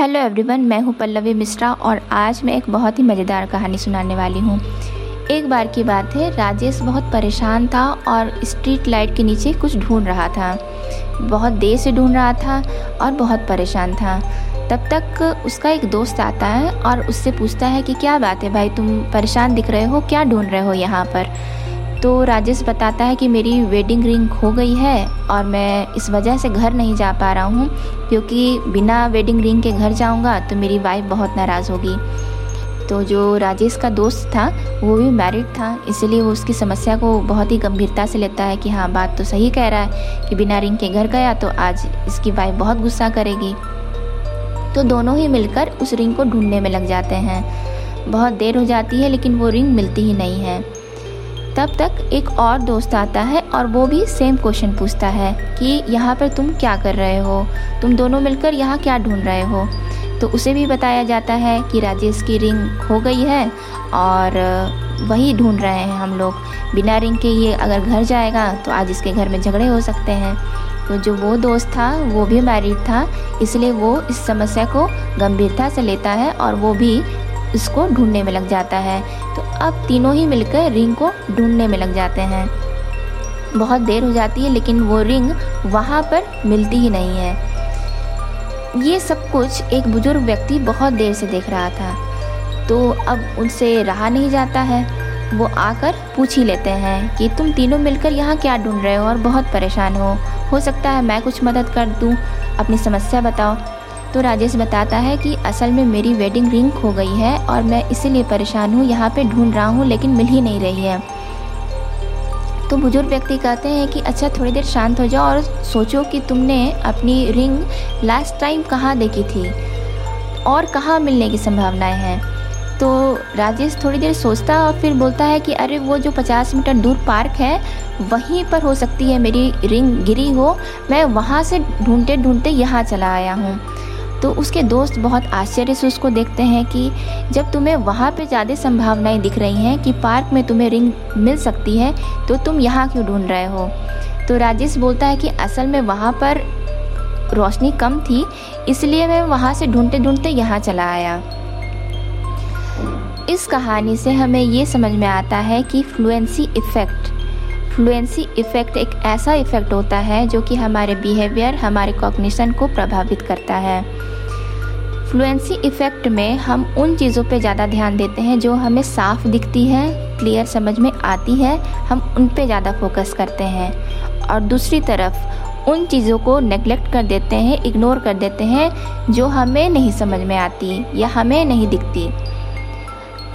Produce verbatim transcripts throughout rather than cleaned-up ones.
Hello everyone, मैं हूं पल्लवी मिश्रा और आज मैं एक बहुत ही मज़ेदार कहानी सुनाने वाली हूं। एक बार की बात है, राजेश बहुत परेशान था और स्ट्रीट लाइट के नीचे कुछ ढूंढ रहा था। बहुत देर से ढूंढ रहा था और बहुत परेशान था। तब तक उसका एक दोस्त आता है और उससे पूछता है कि क्या बात है भाई, तुम परेशान दिख रहे हो, क्या ढूंढ रहे हो यहाँ पर। तो राजेश बताता है कि मेरी वेडिंग रिंग खो गई है और मैं इस वजह से घर नहीं जा पा रहा हूँ, क्योंकि बिना वेडिंग रिंग के घर जाऊँगा तो मेरी वाइफ बहुत नाराज़ होगी। तो जो राजेश का दोस्त था वो भी मैरिड था, इसलिए वो उसकी समस्या को बहुत ही गंभीरता से लेता है कि हाँ, बात तो सही कह रहा है कि बिना रिंग के घर गया तो आज इसकी वाइफ बहुत गुस्सा करेगी। तो दोनों ही मिलकर उस रिंग को ढूंढने में लग जाते हैं। बहुत देर हो जाती है लेकिन वो रिंग मिलती ही नहीं है। तब तक एक और दोस्त आता है और वो भी सेम क्वेश्चन पूछता है कि यहाँ पर तुम क्या कर रहे हो, तुम दोनों मिलकर यहाँ क्या ढूंढ रहे हो। तो उसे भी बताया जाता है कि राजेश की रिंग खो गई है और वही ढूंढ रहे हैं हम लोग, बिना रिंग के ये अगर घर जाएगा तो आज इसके घर में झगड़े हो सकते हैं। तो जो वो दोस्त था वो भी मैरिड था, इसलिए वो इस समस्या को गंभीरता से लेता है और वो भी इसको ढूंढने में लग जाता है। तो अब तीनों ही मिलकर रिंग को ढूंढने में लग जाते हैं। बहुत देर हो जाती है लेकिन वो रिंग वहाँ पर मिलती ही नहीं है। ये सब कुछ एक बुजुर्ग व्यक्ति बहुत देर से देख रहा था। तो अब उनसे रहा नहीं जाता है, वो आकर पूछ ही लेते हैं कि तुम तीनों मिलकर यहाँ क्या ढूंढ रहे हो और बहुत परेशान हो हो सकता है मैं कुछ मदद कर दूँ, अपनी समस्या बताओ। तो राजेश बताता है कि असल में मेरी वेडिंग रिंग खो गई है और मैं इसीलिए परेशान हूँ, यहाँ पे ढूंढ रहा हूँ लेकिन मिल ही नहीं रही है। तो बुजुर्ग व्यक्ति कहते हैं कि अच्छा, थोड़ी देर शांत हो जाओ और सोचो कि तुमने अपनी रिंग लास्ट टाइम कहाँ देखी थी और कहाँ मिलने की संभावनाएं हैं। तो राजेश थोड़ी देर सोचता है और फिर बोलता है कि अरे, वो जो पचास मीटर दूर पार्क है वहीं पर हो सकती है मेरी रिंग गिरी हो, मैं वहाँ से ढूंढते ढूंढते यहाँ चला आया हूँ। तो उसके दोस्त बहुत आश्चर्य से उसको देखते हैं कि जब तुम्हें वहाँ पे ज़्यादा संभावनाएं दिख रही हैं कि पार्क में तुम्हें रिंग मिल सकती है तो तुम यहाँ क्यों ढूंढ रहे हो। तो राजेश बोलता है कि असल में वहाँ पर रोशनी कम थी, इसलिए मैं वहाँ से ढूंढते ढूंढते यहाँ चला आया। इस कहानी से हमें ये समझ में आता है कि फ्लुएंसी इफ़ेक्ट फ्लुएंसी इफ़ेक्ट एक ऐसा इफ़ेक्ट होता है जो कि हमारे बिहेवियर, हमारे कॉग्निशन को प्रभावित करता है। फ्लुएंसी इफ़ेक्ट में हम उन चीज़ों पे ज़्यादा ध्यान देते हैं जो हमें साफ दिखती हैं, क्लियर समझ में आती है, हम उन पे ज़्यादा फोकस करते हैं और दूसरी तरफ उन चीज़ों को नेगलेक्ट कर देते हैं, इग्नोर कर देते हैं जो हमें नहीं समझ में आती या हमें नहीं दिखती।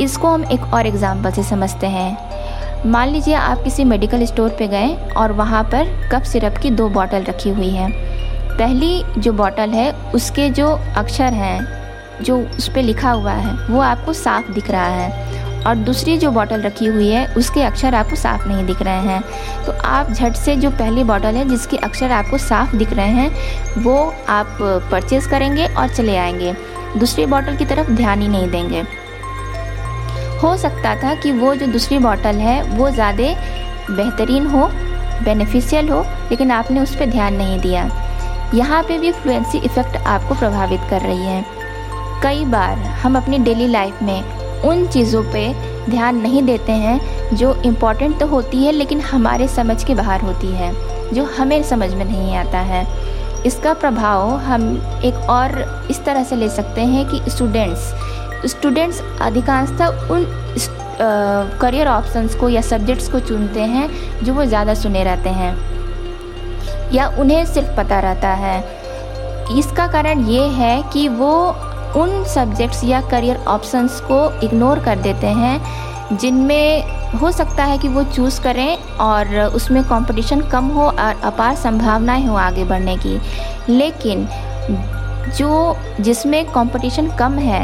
इसको हम एक और एग्ज़ाम्पल से समझते हैं। मान लीजिए आप किसी मेडिकल स्टोर पे गए और वहाँ पर कफ सिरप की दो बोतल रखी हुई है। पहली जो बोतल है उसके जो अक्षर हैं, जो उस पे लिखा हुआ है वो आपको साफ दिख रहा है और दूसरी जो बोतल रखी हुई है उसके अक्षर आपको साफ नहीं दिख रहे हैं। तो आप झट से जो पहली बोतल है जिसके अक्षर आपको साफ दिख रहे हैं वो आप परचेज़ करेंगे और चले आएँगे, दूसरी बोतल की तरफ ध्यान ही नहीं देंगे। हो सकता था कि वो जो दूसरी बॉटल है वो ज़्यादा बेहतरीन हो, बेनिफिशियल हो, लेकिन आपने उस पर ध्यान नहीं दिया। यहाँ पे भी फ्लुएंसी इफ़ेक्ट आपको प्रभावित कर रही है। कई बार हम अपनी डेली लाइफ में उन चीज़ों पे ध्यान नहीं देते हैं जो इम्पॉर्टेंट तो होती है लेकिन हमारे समझ के बाहर होती है, जो हमें समझ में नहीं आता है। इसका प्रभाव हम एक और इस तरह से ले सकते हैं कि स्टूडेंट्स स्टूडेंट्स अधिकांशतः उन करियर ऑप्शंस को या सब्जेक्ट्स को चुनते हैं जो वो ज़्यादा सुने रहते हैं या उन्हें सिर्फ पता रहता है। इसका कारण ये है कि वो उन सब्जेक्ट्स या करियर ऑप्शंस को इग्नोर कर देते हैं जिनमें हो सकता है कि वो चूज़ करें और उसमें कंपटीशन कम हो और अपार संभावनाएं हो आगे बढ़ने की। लेकिन जो जिसमें कंपटीशन कम है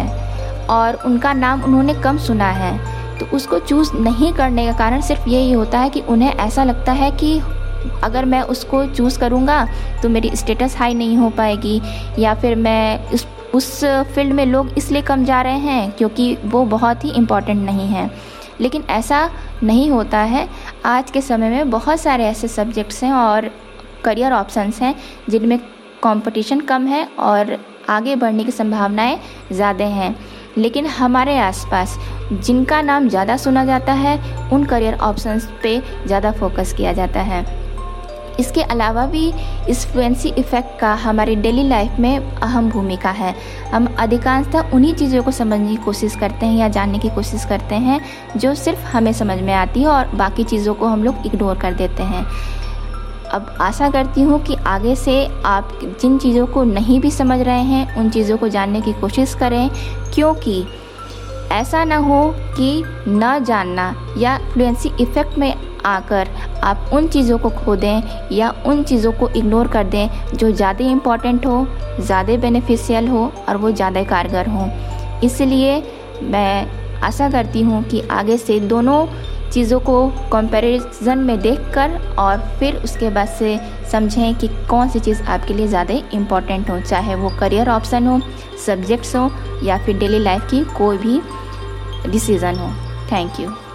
और उनका नाम उन्होंने कम सुना है तो उसको चूज़ नहीं करने का कारण सिर्फ यही होता है कि उन्हें ऐसा लगता है कि अगर मैं उसको चूज़ करूँगा तो मेरी स्टेटस हाई नहीं हो पाएगी या फिर मैं उस उस फील्ड में लोग इसलिए कम जा रहे हैं क्योंकि वो बहुत ही इम्पॉर्टेंट नहीं है। लेकिन ऐसा नहीं होता है। आज के समय में बहुत सारे ऐसे सब्जेक्ट्स हैं और करियर ऑप्शंस हैं जिनमें कॉम्पिटिशन कम है और आगे बढ़ने की संभावनाएं ज़्यादा हैं। लेकिन हमारे आसपास जिनका नाम ज़्यादा सुना जाता है उन करियर ऑप्शंस पे ज़्यादा फोकस किया जाता है। इसके अलावा भी इस फ्लुएंसी इफ़ेक्ट का हमारी डेली लाइफ में अहम भूमिका है। हम अधिकांशतः उन्हीं चीज़ों को समझने की कोशिश करते हैं या जानने की कोशिश करते हैं जो सिर्फ हमें समझ में आती है और बाकी चीज़ों को हम लोग इग्नोर कर देते हैं। अब आशा करती हूँ कि आगे से आप जिन चीज़ों को नहीं भी समझ रहे हैं उन चीज़ों को जानने की कोशिश करें, क्योंकि ऐसा ना हो कि ना जानना या फ्लुएंसी इफ़ेक्ट में आकर आप उन चीज़ों को खो दें या उन चीज़ों को इग्नोर कर दें जो ज़्यादा इम्पॉर्टेंट हो, ज़्यादा बेनिफिशियल हो और वो ज़्यादा कारगर हो। इसलिए मैं आशा करती हूँ कि आगे से दोनों चीज़ों को कंपैरिजन में देखकर और फिर उसके बाद से समझें कि कौन सी चीज़ आपके लिए ज़्यादा इम्पॉर्टेंट हो, चाहे वो करियर ऑप्शन हो, सब्जेक्ट्स हो या फिर डेली लाइफ की कोई भी डिसीज़न हो। Thank you.